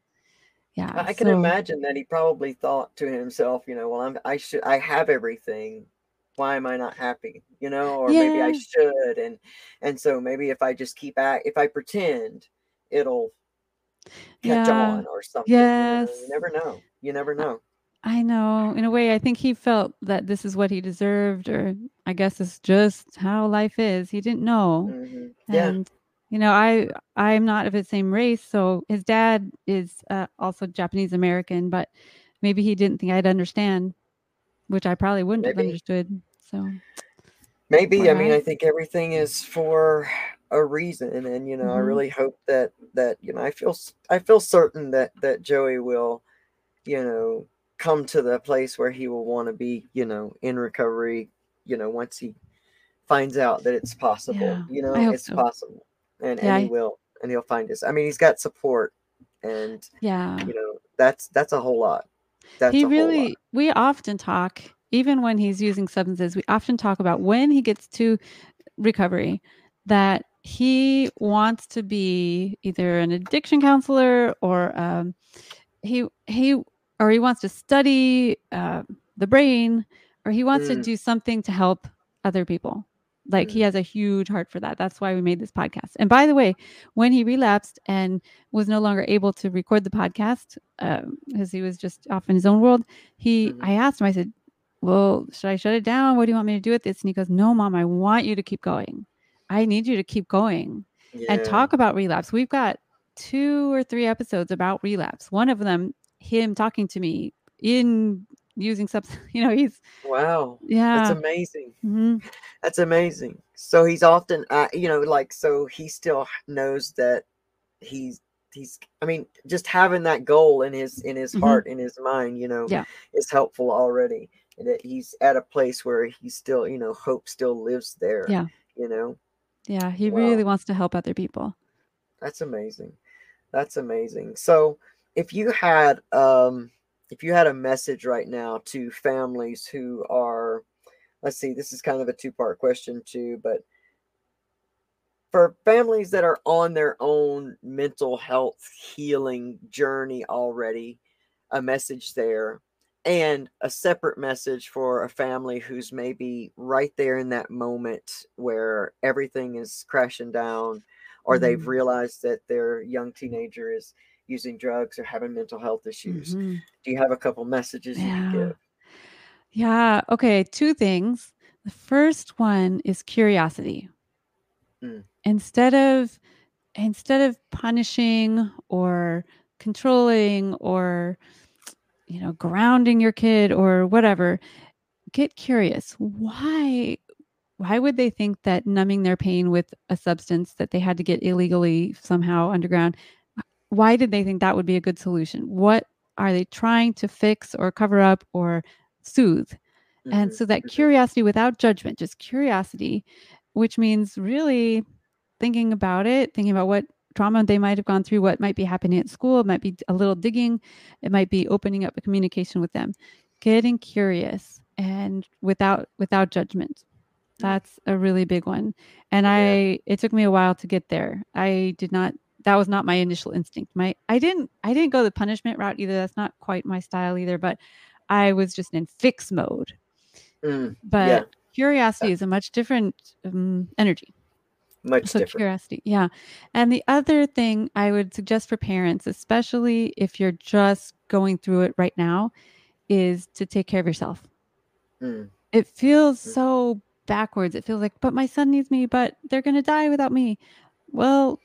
Yeah. I can imagine that he probably thought to himself, you know, well, I have everything. Why am I not happy? You know, or maybe I should. And so maybe if I just if I pretend, it'll catch on or something. Yes. You know, you never know. I know. In a way, I think he felt that this is what he deserved, or I guess it's just how life is. He didn't know. Mm-hmm. Yeah. And, you know, I'm not of the same race. So his dad is also Japanese American, but maybe he didn't think I'd understand, which I probably wouldn't have understood. So maybe, I mean, I think everything is for a reason. And, you know, I really hope that, you know, I feel certain that Joey will, you know, come to the place where he will want to be, you know, in recovery, you know, once he finds out that it's possible, yeah, you know, it's so possible. And he will, and he'll find us. I mean, he's got support, and you know, that's a whole lot. We often talk, even when he's using substances, we often talk about when he gets to recovery, that he wants to be either an addiction counselor or he wants to study the brain, or he wants to do something to help other people. Like he has a huge heart for that. That's why we made this podcast. And by the way, when he relapsed and was no longer able to record the podcast because he was just off in his own world, I asked him, I said, well, should I shut it down? What do you want me to do with this? And he goes, no, Mom, I want you to keep going. I need you to keep going and talk about relapse. We've got 2 or 3 episodes about relapse. One of them, him talking to me in using substance, you know, he's that's amazing. Mm-hmm. That's amazing. So he's often, you know, like, so he still knows that he's, I mean, just having that goal in his mm-hmm. heart, in his mind, you know, is helpful already. And that he's at a place where he still, you know, hope still lives there, you know? Yeah. He really wants to help other people. That's amazing. That's amazing. So if you had a message right now to families who are, let's see, this is kind of a two-part question too, but for families that are on their own mental health healing journey already, a message there, and a separate message for a family who's maybe right there in that moment where everything is crashing down, or they've realized that their young teenager is using drugs or having mental health issues. Mm-hmm. Do you have a couple messages you can give? Yeah. Okay. 2 things. The first one is curiosity. Mm. Instead of punishing or controlling or, you know, grounding your kid or whatever, get curious. Why would they think that numbing their pain with a substance that they had to get illegally somehow underground, why did they think that would be a good solution? What are they trying to fix or cover up or soothe? Mm-hmm. And so that curiosity without judgment, just curiosity, which means really thinking about it, thinking about what trauma they might have gone through, what might be happening at school. It might be a little digging. It might be opening up a communication with them, getting curious and without judgment. That's a really big one. And it took me a while to get there. That was not my initial instinct. I didn't go the punishment route either. That's not quite my style either, but I was just in fix mode. But curiosity is a much different energy. Much different. Curiosity. Yeah. And the other thing I would suggest for parents, especially if you're just going through it right now, is to take care of yourself. It feels so backwards. It feels like, but my son needs me, but they're going to die without me. Well,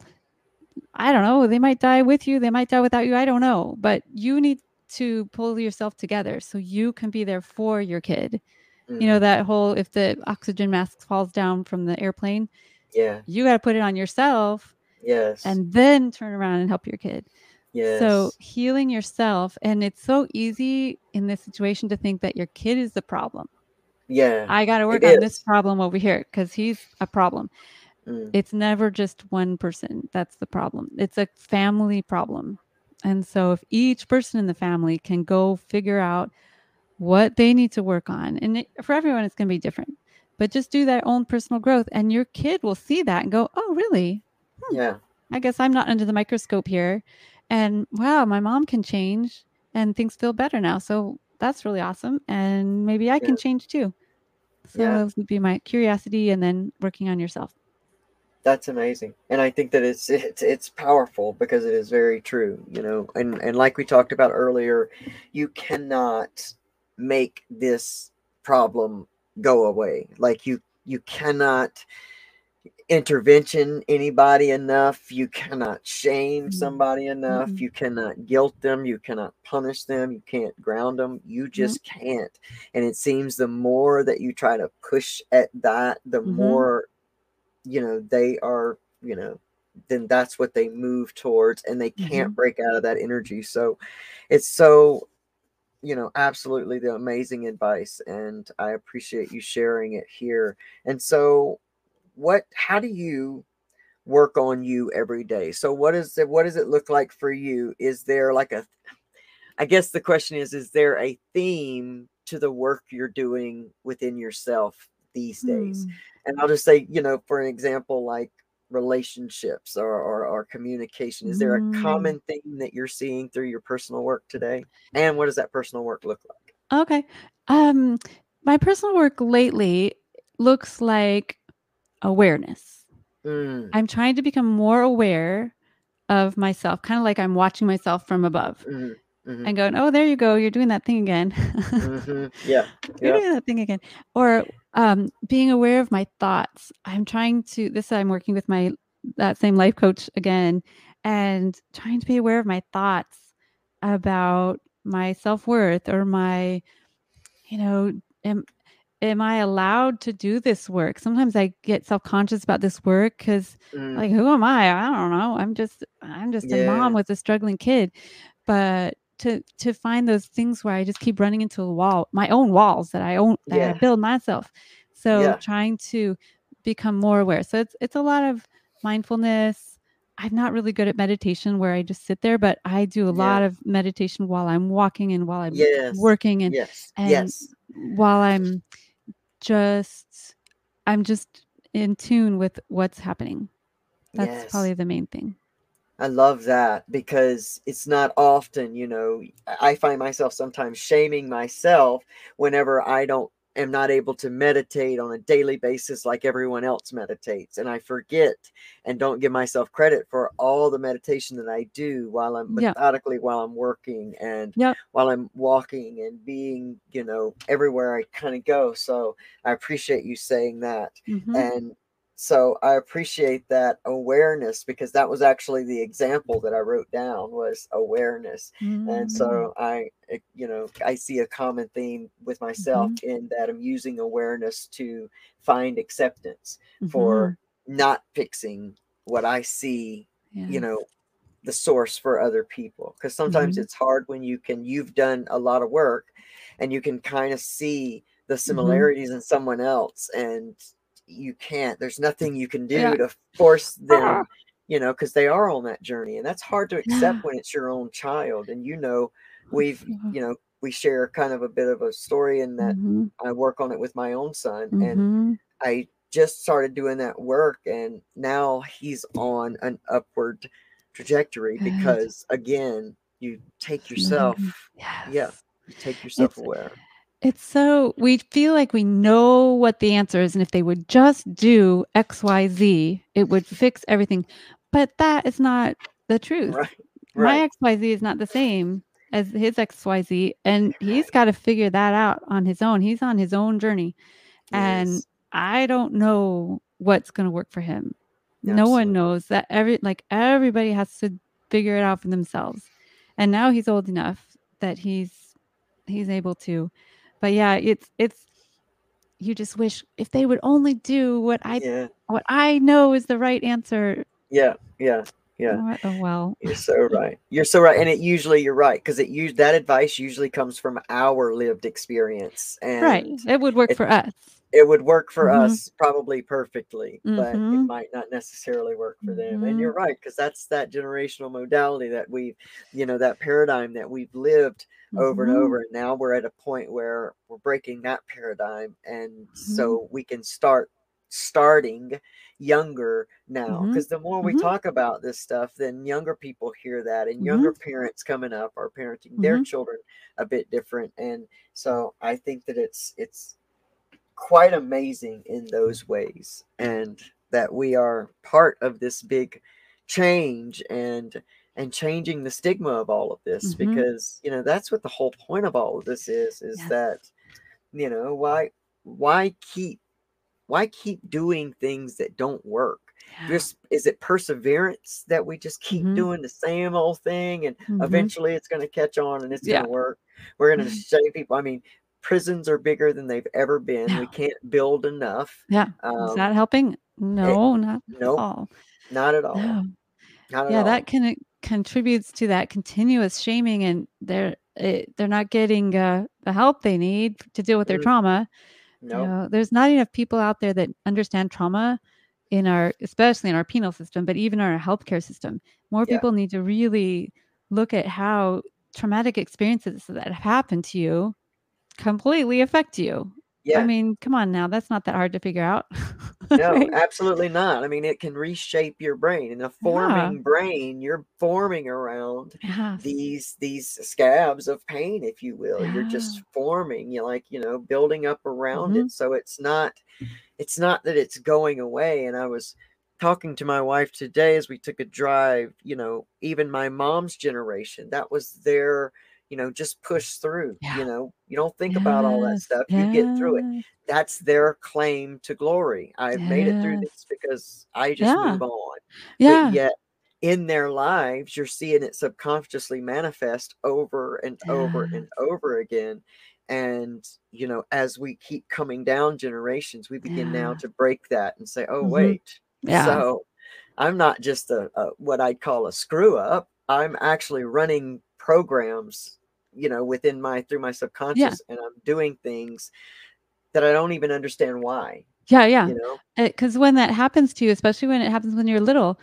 I don't know. They might die with you. They might die without you. I don't know. But you need to pull yourself together so you can be there for your kid. Mm. You know, that whole, if the oxygen mask falls down from the airplane, you got to put it on yourself. Yes. And then turn around and help your kid. Yes. So healing yourself. And it's so easy in this situation to think that your kid is the problem. Yeah. I got to work on this problem over here because he's a problem. It's never just one person that's the problem. It's a family problem. And so if each person in the family can go figure out what they need to work on, and for everyone, it's going to be different, but just do their own personal growth and your kid will see that and go, oh, really? Yeah. I guess I'm not under the microscope here. And wow, my mom can change and things feel better now. So that's really awesome. And maybe I can change too. So those would be my curiosity and then working on yourself. That's amazing. And I think that it's powerful because it is very true, you know, and like we talked about earlier, you cannot make this problem go away. Like you cannot intervention anybody enough. You cannot shame somebody enough. You cannot guilt them. You cannot punish them. You can't ground them. You just can't. And it seems the more that you try to push at that, the more, you know, they are, you know, then that's what they move towards and they can't break out of that energy. So it's so, you know, absolutely the amazing advice, and I appreciate you sharing it here. And so how do you work on you every day? So what does it look like for you? Is there like a, I guess the question is there a theme to the work you're doing within yourself these days? And I'll just say, you know, for an example, like relationships or communication. Is there a common theme that you're seeing through your personal work today? And what does that personal work look like? Okay. My personal work lately looks like awareness. I'm trying to become more aware of myself, kind of like I'm watching myself from above and going, oh, there you go. You're doing that thing again. You're doing that thing again. Or being aware of my thoughts. I'm working with that same life coach again, and trying to be aware of my thoughts about my self-worth or my, you know, am I allowed to do this work? Sometimes I get self-conscious about this work because like, who am I? I don't know. I'm just a mom with a struggling kid. But to find those things where I just keep running into a wall, my own walls that I build myself. So trying to become more aware. So it's a lot of mindfulness. I'm not really good at meditation where I just sit there, but I do a lot of meditation while I'm walking and while I'm working and while I'm just in tune with what's happening. That's probably the main thing. I love that, because it's not often, you know, I find myself sometimes shaming myself whenever am not able to meditate on a daily basis like everyone else meditates. And I forget and don't give myself credit for all the meditation that I do while I'm methodically, while I'm working and while I'm walking and being, you know, everywhere I kind of go. So I appreciate you saying that. So I appreciate that awareness, because that was actually the example that I wrote down was awareness. And so I see a common theme with myself in that I'm using awareness to find acceptance for not fixing what I see, you know, the source for other people. Because sometimes it's hard when you've done a lot of work and you can kind of see the similarities in someone else, and you can't, there's nothing you can do to force them, you know, because they are on that journey. And that's hard to accept when it's your own child. And, you know, we share kind of a bit of a story in that I work on it with my own son. And I just started doing that work, and now he's on an upward trajectory because, again, you take yourself, you take yourself aware. It's so, we feel like we know what the answer is, and if they would just do X, Y, Z, it would fix everything. But that is not the truth. Right. My X, Y, Z is not the same as his X, Y, Z, and he's got to figure that out on his own. He's on his own journey, and I don't know what's going to work for him. Absolutely. No one knows that. Everybody has to figure it out for themselves, and now he's old enough that he's able to. But yeah, it's you just wish if they would only do what I know is the right answer. Yeah. Oh, well, you're so right. You're so right, and you're right, because that advice usually comes from our lived experience, and it would work for us. It would work for us probably perfectly, but it might not necessarily work for them. And you're right, because that's that generational modality that that paradigm that we've lived over and over. And now we're at a point where we're breaking that paradigm. And so we can starting younger now, because the more we talk about this stuff, then younger people hear that, and younger parents coming up are parenting their children a bit different. And so I think that it's quite amazing in those ways, and that we are part of this big change and changing the stigma of all of this, because, you know, that's what the whole point of all of this is that, you know, why keep doing things that don't work? Is it perseverance that we just keep doing the same old thing, and eventually it's going to catch on and it's going to work? We're going to show people. I mean, prisons are bigger than they've ever been. No. We can't build enough. Yeah. Is that helping? No, not at all. Not at all. No. Not at all. That contributes to that continuous shaming. And there, they're not getting the help they need to deal with their trauma. No. You know, there's not enough people out there that understand trauma especially in our penal system, but even our healthcare system. More people need to really look at how traumatic experiences that have happened to you completely affect you. Yeah. I mean, come on now. That's not that hard to figure out. No, right? Absolutely not. I mean, it can reshape your brain. In a forming brain, you're forming around these scabs of pain, if you will. Yeah. You're just forming, building up around it. So it's not that it's going away. And I was talking to my wife today as we took a drive, even my mom's generation, that was their just push through, you don't think about all that stuff. You get through it. That's their claim to glory. I've made it through this because I just move on. Yeah. But yet in their lives, you're seeing it subconsciously manifest over and over and over again. And, as we keep coming down generations, we begin now to break that and say, oh, wait. Yeah. So I'm not just a what I'd call a screw up. I'm actually running programs, within through my subconscious, and I'm doing things that I don't even understand why. Yeah. Yeah. Cause when that happens to you, especially when it happens when you're little,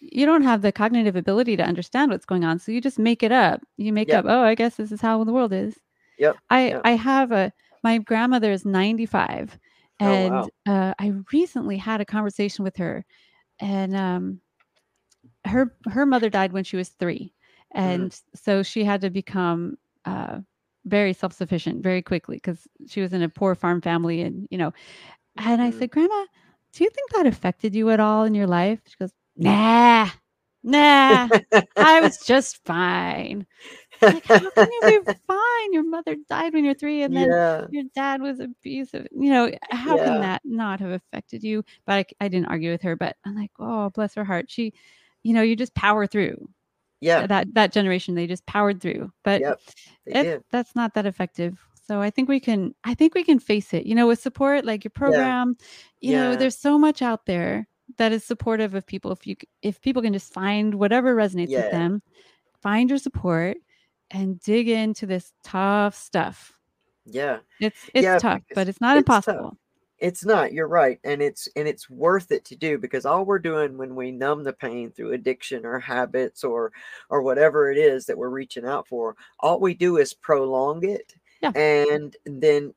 you don't have the cognitive ability to understand what's going on. So you just make it up. You make up, oh, I guess this is how the world is. Yep. I have my grandmother is 95 and, I recently had a conversation with her, and, her mother died when she was 3. And so she had to become very self-sufficient very quickly because she was in a poor farm family. And, and I said, Grandma, do you think that affected you at all in your life? She goes, nah, I was just fine. I'm like, how can you be fine? Your mother died when you're 3 and then your dad was abusive. How can that not have affected you? But I didn't argue with her, but I'm like, oh, bless her heart. She, you just power through. Yeah, that generation, they just powered through, but that's not that effective. So I think we can face it, with support, like your program, there's so much out there that is supportive of people. If people can just find whatever resonates with them, find your support and dig into this tough stuff. Yeah. It's tough, but it's not impossible. Tough. It's not, you're right. And it's worth it to do, because all we're doing when we numb the pain through addiction or habits or whatever it is that we're reaching out for, all we do is prolong it. Yeah. And then,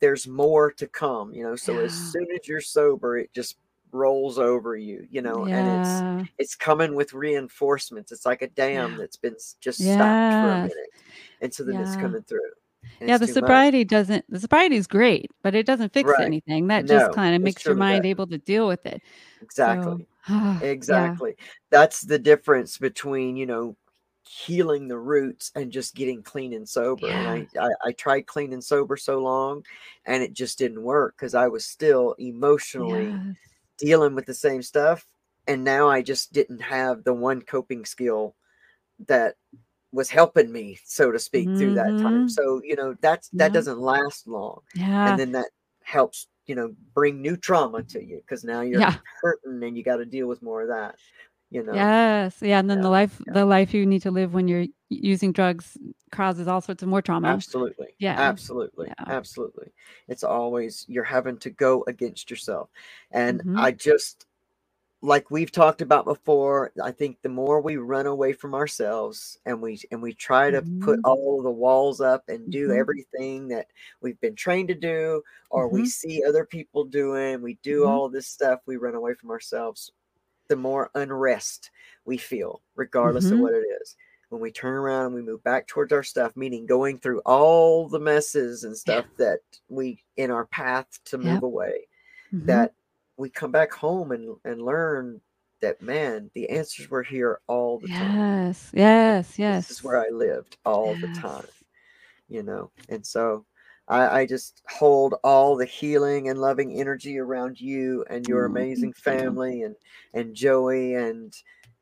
there's more to come, so as soon as you're sober, it just rolls over you, and it's coming with reinforcements. It's like a dam that's been just stopped for a minute. And so then it's coming through. Yeah, the sobriety is great, but it doesn't fix anything. That just kind of makes your mind able to deal with it. Exactly. So, exactly. Yeah. That's the difference between, healing the roots and just getting clean and sober. Yeah. And I tried clean and sober so long, and it just didn't work because I was still emotionally dealing with the same stuff. And now I just didn't have the one coping skill that was helping me, so to speak, through that time. So, that doesn't last long. Yeah. And then that helps, bring new trauma to you, because now you're hurting and you got to deal with more of that, Yes. Yeah. And then the life you need to live when you're using drugs causes all sorts of more trauma. Absolutely. Yeah. Absolutely. Yeah. Absolutely. It's always, you're having to go against yourself. And I just, like we've talked about before, I think the more we run away from ourselves and we try to put all the walls up and do everything that we've been trained to do, or we see other people doing, we do all this stuff, we run away from ourselves, the more unrest we feel, regardless of what it is. When we turn around and we move back towards our stuff, meaning going through all the messes and stuff that we in our path to move away, that we come back home and learn that, man, the answers were here all the time. Yes. This is where I lived all the time, And so I just hold all the healing and loving energy around you and your amazing family and Joey. And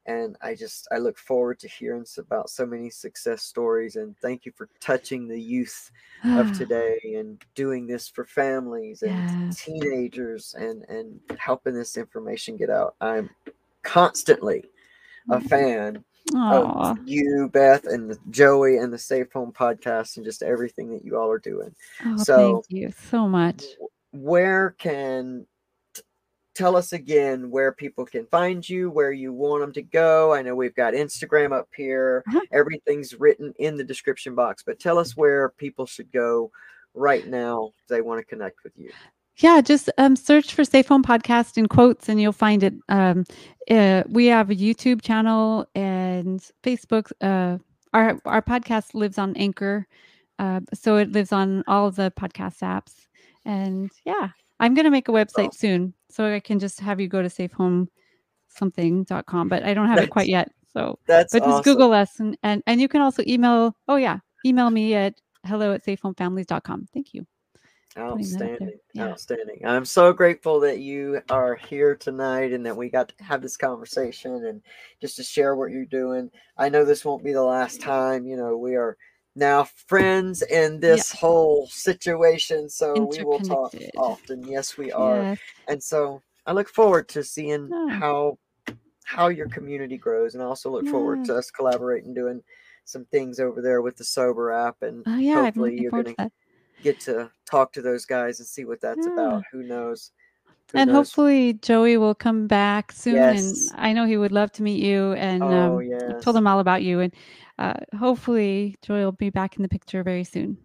I look forward to hearing about so many success stories, and thank you for touching the youth of today and doing this for families and teenagers and helping this information get out. I'm constantly a fan of you, Beth, and Joey, and the Safe Home Podcast, and just everything that you all are doing. Oh, so thank you so much. Where can tell us again where people can find you, where you want them to go? I know we've got Instagram up here. Everything's written in the description box, but tell us where people should go right now if they want to connect with you. Yeah, just search for Safe Home Podcast in quotes and you'll find it. We have a YouTube channel and Facebook. Our podcast lives on Anchor. So it lives on all of the podcast apps. And yeah, I'm going to make a website soon. So I can just have you go to safehomesomething.com, but I don't have it quite yet. So just Google us. And you can also email me at hello@safehomefamilies.com. Thank you. Outstanding. Yeah. Outstanding. I'm so grateful that you are here tonight and that we got to have this conversation and just to share what you're doing. I know this won't be the last time. You know, we are now friends in this whole situation. So we will talk often. Yes, we are. Yes. And so I look forward to seeing how your community grows, and also look forward to us collaborating, doing some things over there with the Sober app. And hopefully you're going to get to talk to those guys and see what that's about. Who knows? Hopefully Joey will come back soon. Yes. And I know he would love to meet you. And I told him all about you. And hopefully Joey will be back in the picture very soon.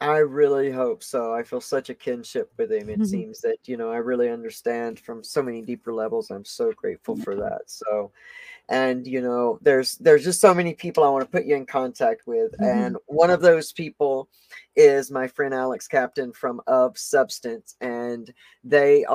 I really hope so. I feel such a kinship with him. It seems that, you know, I really understand from so many deeper levels. I'm so grateful for that. So, and you know, there's just so many people I want to put you in contact with. And one of those people is my friend Alex Captain from Of Substance. And they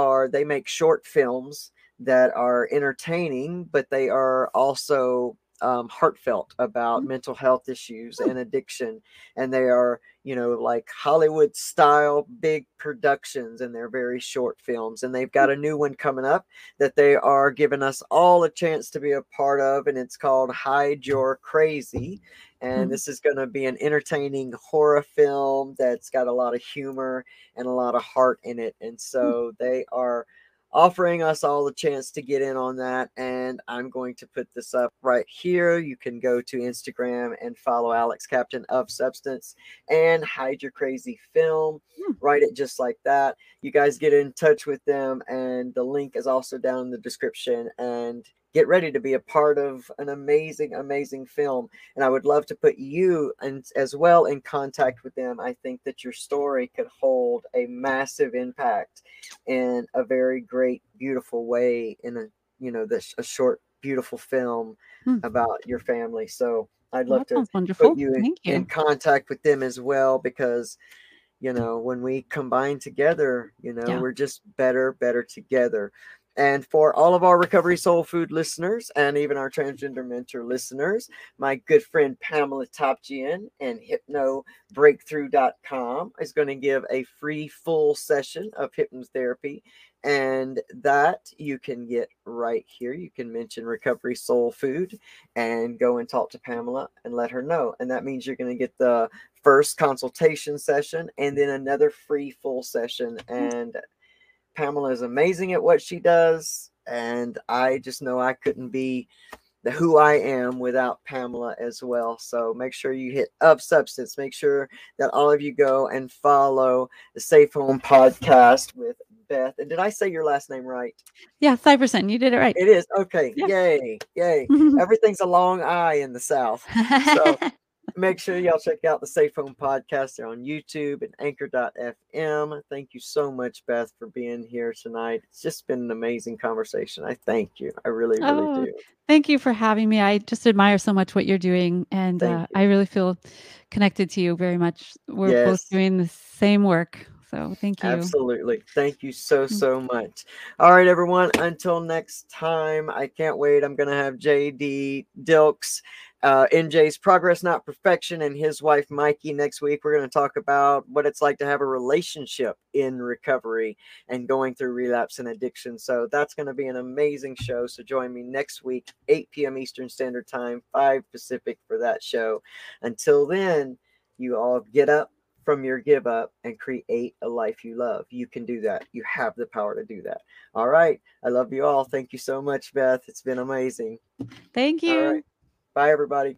make short films that are entertaining, but they are also heartfelt about mental health issues and addiction, and they are, you know, like Hollywood style big productions, and they're very short films. And they've got a new one coming up that they are giving us all a chance to be a part of, and it's called Hide Your Crazy. And this is going to be an entertaining horror film that's got a lot of humor and a lot of heart in it. And so they are offering us all the chance to get in on that. And I'm going to put this up right here. You can go to Instagram and follow Alex Captain Of Substance and Hide Your Crazy Film. Write it just like that. You guys get in touch with them, and the link is also down in the description. And get ready to be a part of an amazing, amazing film. And I would love to put you as well in contact with them. I think that your story could hold a massive impact in a very great, beautiful way in a short, beautiful film about your family. So I'd love to put you in contact with them as well, because, you know, when we combine together, you know, we're just better together. And for all of our Recovery Soul Food listeners, and even our Transgender Mentor listeners, my good friend Pamela Topjian and hypnobreakthrough.com is going to give a free full session of hypnotherapy. And that you can get right here. You can mention Recovery Soul Food and go and talk to Pamela and let her know. And that means you're going to get the first consultation session and then another free full session. And Pamela is amazing at what she does, and I just know I couldn't be who I am without Pamela as well. So make sure you hit Of Substance. Make sure that all of you go and follow the Safe Home Podcast with Beth. And did I say your last name right? Yeah, Syverson. You did it right. It is. Okay. Yeah. Yay. Everything's a long I in the South. So make sure y'all check out the Safe Home Podcast. They're on YouTube and anchor.fm. Thank you so much, Beth, for being here tonight. It's just been an amazing conversation. I thank you. I really, really do. Thank you for having me. I just admire so much what you're doing. And I really feel connected to you very much. We're both doing the same work. So thank you. Absolutely. Thank you so much. All right, everyone. Until next time, I can't wait. I'm going to have JD Dilks, NJ's Progress Not Perfection, and his wife Mikey next week. We're going to talk about what it's like to have a relationship in recovery and going through relapse and addiction. So that's going to be an amazing show. So join me next week, 8 p.m. Eastern Standard Time, 5 Pacific for that show. Until then, you all get up from your give up and create a life you love. You can do that. You have the power to do that. All right. I love you all. Thank you so much, Beth. It's been amazing. Thank you. All right. Bye, everybody.